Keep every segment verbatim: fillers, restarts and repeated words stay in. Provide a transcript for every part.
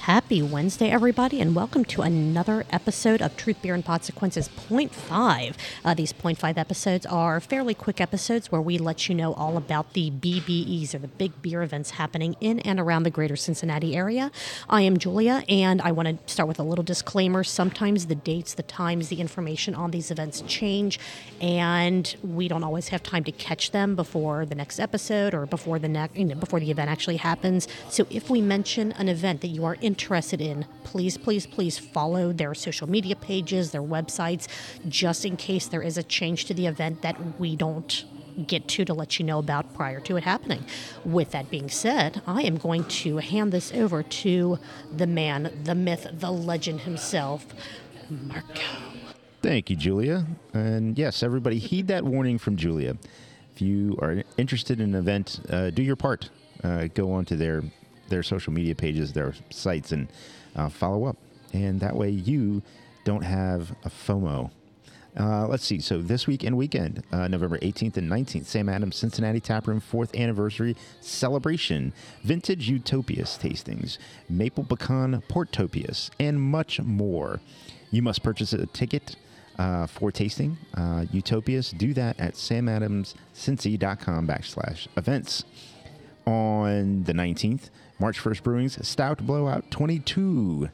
Happy Wednesday, everybody, and welcome to another episode of Truth Beer and Podsequences point five. Uh, these point five episodes are fairly quick episodes where we let you know all about the B B Es, or the big beer events happening in and around the greater Cincinnati area. I am Julia, and I want to start with a little disclaimer. Sometimes the dates, the times, the information on these events change, and we don't always have time to catch them before the next episode or before the next, you know, before the event actually happens. So if we mention an event that you are in interested in, please, please, please follow their social media pages, their websites, just in case there is a change to the event that we don't get to to let you know about prior to it happening. With that being said, I am going to hand this over to the man, the myth, the legend himself, Marco. Thank you, Julia. And yes, everybody, heed that warning from Julia. If you are interested in an event, uh, do your part. Uh, go on to their their social media pages, their sites, and uh, follow up. And that way you don't have a FOMO. Uh, let's see. So this week and weekend, uh, November eighteenth and nineteenth, Sam Adams Cincinnati Taproom fourth Anniversary Celebration, Vintage Utopias Tastings, Maple Pecan Portopias, and much more. You must purchase a ticket uh, for tasting uh, Utopias. Do that at samadamscincy.com backslash events. On the nineteenth, March first Brewings Stout Blowout twenty-two.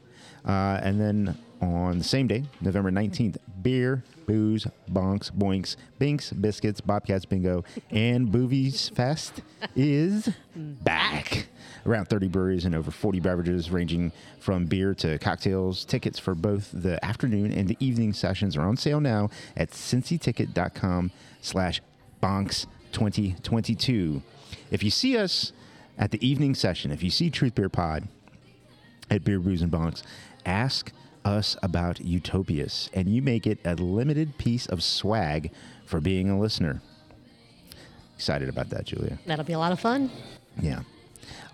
Uh, and then on the same day, November nineteenth, beer, booze, bonks, boinks, binks, biscuits, Bobcats, bingo, and Boovies Fest is back. Around thirty breweries and over forty beverages ranging from beer to cocktails. Tickets for both the afternoon and the evening sessions are on sale now at cincyticket.com slash bonks 2022. If you see us at the evening session, if you see Truth Beer Pod at Beer, Brews, and Bonks, ask us about Utopias, and you may get a limited piece of swag for being a listener. Excited about that, Julia. That'll be a lot of fun. Yeah.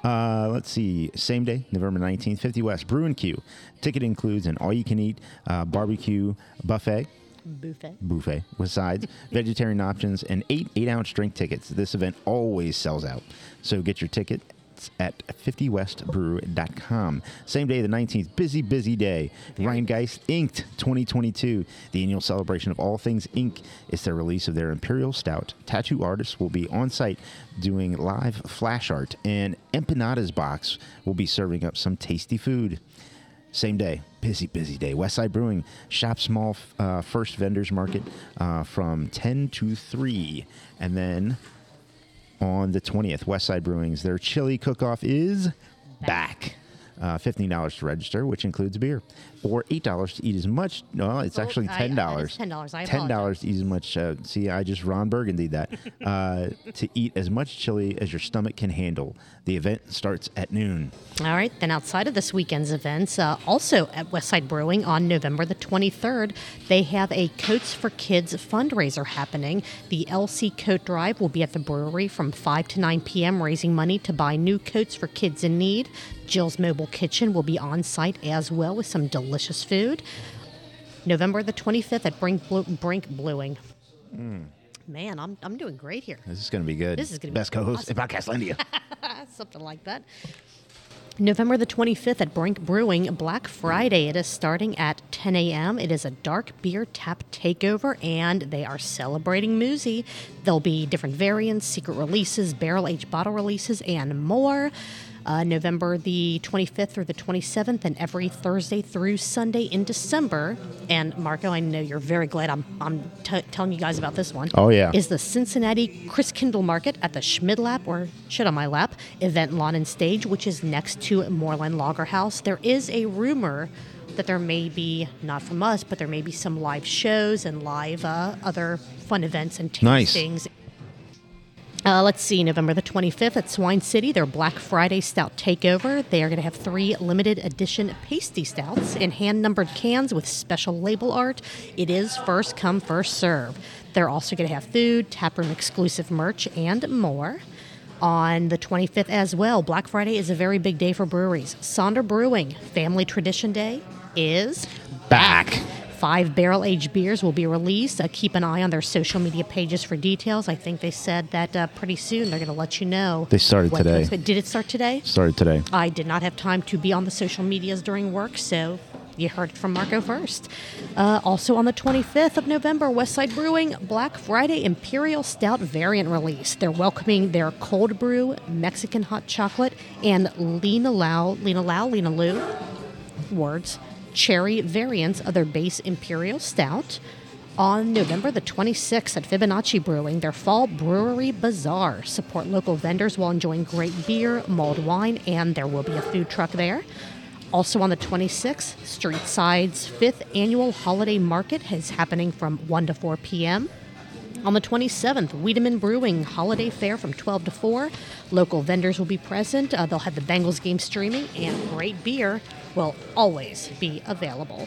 Uh, let's see. Same day, November nineteenth, fifty West, Brew and Q. Ticket includes an all-you-can-eat uh, barbecue buffet. Buffet. Buffet with sides, vegetarian options, and eight eight-ounce drink tickets. This event always sells out. So get your tickets at fifty west brew dot com. Same day, the nineteenth. Busy, busy day. Rhinegeist Inked twenty twenty-two. The annual celebration of all things ink. It's their release of their Imperial Stout. Tattoo artists will be on site doing live flash art, and Empanadas Box will be serving up some tasty food. Same day, busy, busy day. Westside Brewing, Shop Small uh, First Vendors Market uh, from ten to three. And then on the twentieth, Westside Brewing's, their chili cook-off is back. Uh, fifteen dollars to register, which includes beer, or eight dollars to eat as much. No, it's oh, actually ten dollars. I, it's ten dollars. I ten dollars to eat as much. Uh, see, I just Ron Burgundy that. Uh, to eat as much chili as your stomach can handle. The event starts at noon. All right. Then outside of this weekend's events, uh, also at Westside Brewing on November the twenty-third, they have a Coats for Kids fundraiser happening. The L C Coat Drive will be at the brewery from five to nine p.m. raising money to buy new coats for kids in need. Jill's Mobile Kitchen will be on site as well with some delicious food. November the twenty-fifth at Brink Blu- Brink Brewing. Mm. Man, I'm I'm doing great here. This is going to be good. This is going to be best co-host awesome. In Podcastlandia. Something like that. November the twenty-fifth at Brink Brewing, Black Friday. It is starting at ten a.m. It is a dark beer tap takeover, and they are celebrating Muzi. There'll be different variants, secret releases, barrel-aged bottle releases, and more. Uh, November the twenty-fifth through the twenty-seventh, and every Thursday through Sunday in December. And Marco, I know you're very glad I'm I'm t- telling you guys about this one. Oh, yeah. Is the Cincinnati Christkindl Market at the Schmidlap, or Shit on My Lap, event lawn and stage, which is next to Moreland Lager House. There is a rumor that there may be, not from us, but there may be some live shows and live uh, other fun events and tastings. Nice. Uh, let's see, November the twenty-fifth at Swine City, their Black Friday Stout Takeover. They are going to have three limited edition pasty stouts in hand-numbered cans with special label art. It is first come, first serve. They're also going to have food, taproom exclusive merch, and more. On the twenty-fifth as well, Black Friday is a very big day for breweries. Sonder Brewing Family Tradition Day is back. back. Five barrel-aged beers will be released. Uh, keep an eye on their social media pages for details. I think they said that uh, pretty soon they're going to let you know. They started today. Did it start today? Started today. I did not have time to be on the social medias during work, so you heard it from Marco first. Uh, also on the twenty-fifth of November, Westside Brewing Black Friday Imperial Stout variant release. They're welcoming their cold brew, Mexican hot chocolate, and Lina Lau, Lina Lau, Lina Lou, words, cherry variants of their base Imperial Stout. On November the twenty-sixth at Fibonacci Brewing, their Fall Brewery Bazaar. Support local vendors while enjoying great beer, mulled wine, and there will be a food truck there. Also on the twenty-sixth, Streetside's fifth Annual Holiday Market is happening from one to four p.m. On the twenty-seventh, Wiedemann Brewing Holiday Fair from twelve to four. Local vendors will be present. Uh, they'll have the Bengals game streaming, and great beer will always be available.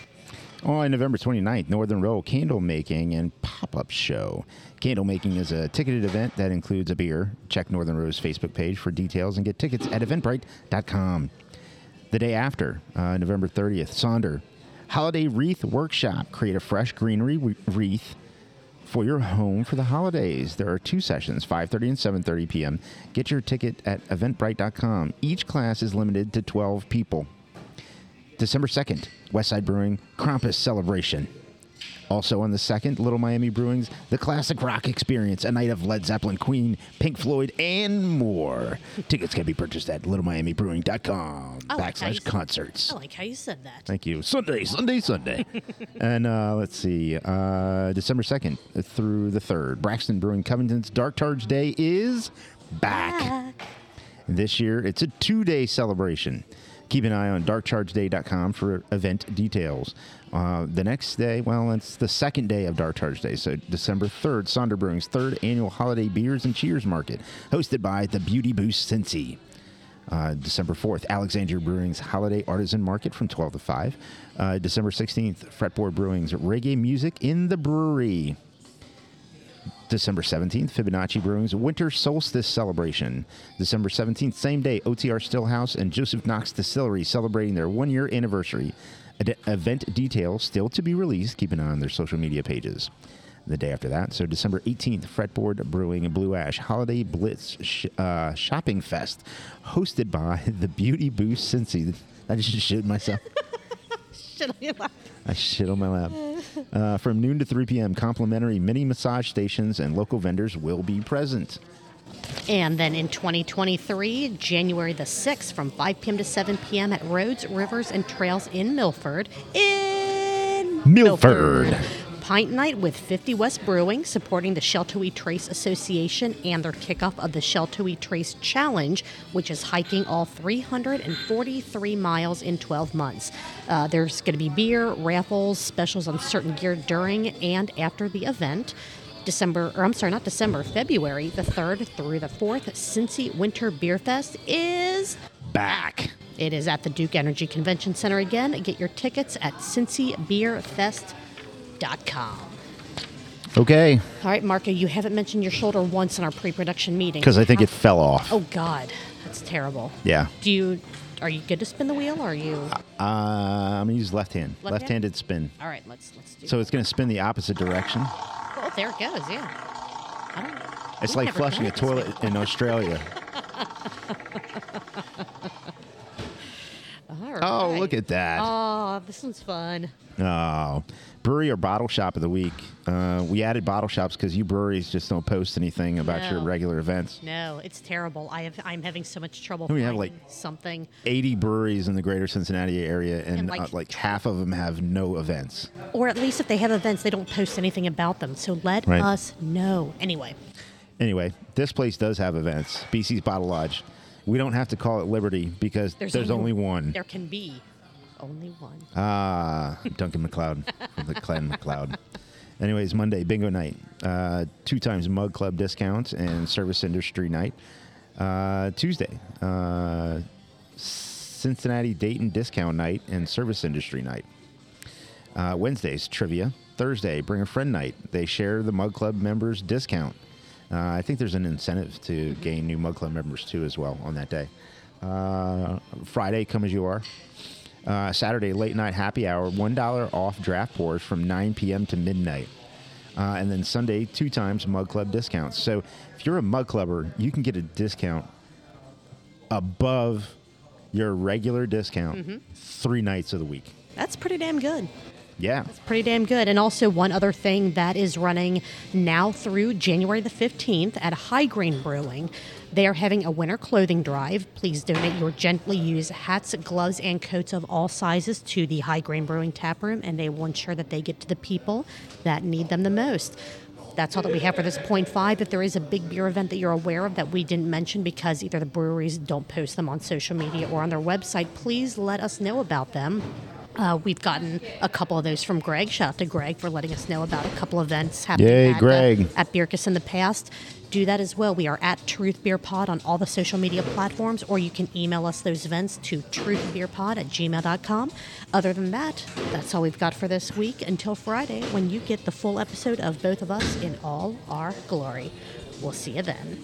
On November twenty-ninth, Northern Row Candle Making and Pop-Up Show. Candle making is a ticketed event that includes a beer. Check Northern Row's Facebook page for details and get tickets at eventbrite dot com. The day after, uh, November thirtieth, Sonder Holiday Wreath Workshop. Create a fresh greenery wreath for your home for the holidays. There are two sessions, five thirty and seven thirty p.m. Get your ticket at eventbrite dot com. Each class is limited to twelve people. December second, Westside Brewing Krampus Celebration. Also on the second, Little Miami Brewing's The Classic Rock Experience, a night of Led Zeppelin, Queen, Pink Floyd, and more. Tickets can be purchased at little miami brewing dot com like backslash concerts. I like how you said that. Thank you. Sunday, Sunday, Sunday. And uh, let's see, uh, December second through the third, Braxton Brewing Covington's Dark Charge Day is back. back. This year, it's a two-day celebration. Keep an eye on dark charge day dot com for event details. Uh, the next day, well, it's the second day of Dark Charge Day, so December third, Sonder Brewing's third annual Holiday Beers and Cheers Market, hosted by the Beauty Boost Cincy. Uh, December fourth, Alexandria Brewing's Holiday Artisan Market from twelve to five. Uh, December sixteenth, Fretboard Brewing's Reggae Music in the Brewery. December seventeenth, Fibonacci Brewing's Winter Solstice Celebration. December seventeenth, same day, O T R Stillhouse and Joseph Knox Distillery celebrating their one-year anniversary. Ad- event details still to be released. Keep an eye on their social media pages. The day after that, so December eighteenth, Fretboard Brewing and Blue Ash Holiday Blitz sh- uh, Shopping Fest, hosted by the Beauty Boost Cincy. I just shit myself. Shit on your lap. I shit on my lap. Uh, from noon to three p.m., complimentary mini massage stations and local vendors will be present. And then in twenty twenty-three, January the sixth, from five p.m. to seven p.m. at Roads, Rivers, and Trails in Milford. In Milford. Milford. Pint Night with fifty West Brewing, supporting the Sheltowee Trace Association and their kickoff of the Sheltowee Trace Challenge, which is hiking all three hundred forty-three miles in twelve months. Uh, there's going to be beer, raffles, specials on certain gear during and after the event. December, or I'm sorry, not December, February the third through the fourth, Cincy Winter Beer Fest is back. It is at the Duke Energy Convention Center again. Get your tickets at cincy beer fest dot com. Okay. All right, Marco, you haven't mentioned your shoulder once in our pre-production meeting. Because I think it fell off. Oh, God. That's terrible. Yeah. Do you... Are you good to spin the wheel, or are you... Uh, I'm going to use left hand. Left Left-handed hand? Spin. All right, let's, let's do So that. It's going to spin the opposite direction. Oh, there it goes, yeah. I don't, it's like flushing a toilet in Australia. All right. Oh, look at that. Oh, this one's fun. Oh. Brewery or bottle shop of the week. Uh, we added bottle shops because you breweries just don't post anything about no. your regular events. No, it's terrible. I have, I'm having so much trouble we finding have like something. eighty breweries in the greater Cincinnati area, and, and like, uh, like half of them have no events. Or at least if they have events, they don't post anything about them. So let right. us know. Anyway. Anyway, this place does have events. B C's Bottle Lodge. We don't have to call it Liberty because there's, there's only, only one. There can be only one. Ah, Duncan McLeod from the Clan McLeod. Anyways, Monday, bingo night. Uh, two times mug club discounts and service industry night. Uh, Tuesday, uh, Cincinnati Dayton discount night and service industry night. Uh, Wednesdays, trivia. Thursday, bring a friend night. They share the mug club members discount. Uh, I think there's an incentive to gain new Mug Club members, too, as well on that day. Uh, Friday, come as you are. uh, Saturday late night happy hour, one dollar off draft pours from nine p.m. to midnight. Uh, and then Sunday, two times Mug Club discounts. So if you're a Mug Clubber, you can get a discount above your regular discount mm-hmm. three nights of the week. That's pretty damn good. Yeah. That's pretty damn good. And also one other thing that is running now through January the fifteenth at High Grain Brewing. They are having a winter clothing drive. Please donate your gently used hats, gloves, and coats of all sizes to the High Grain Brewing taproom, and they will ensure that they get to the people that need them the most. That's all that we have for this point five. If there is a big beer event that you're aware of that we didn't mention because either the breweries don't post them on social media or on their website, please let us know about them. Uh, we've gotten a couple of those from Greg. Shout out to Greg for letting us know about a couple events happening Yay, at, Greg. Uh, at Bierkus in the past. Do that as well. We are at Truth Beer Pod on all the social media platforms, or you can email us those events to truthbeerpod at gmail dot com. Other than that, that's all we've got for this week until Friday when you get the full episode of both of us in all our glory. We'll see you then.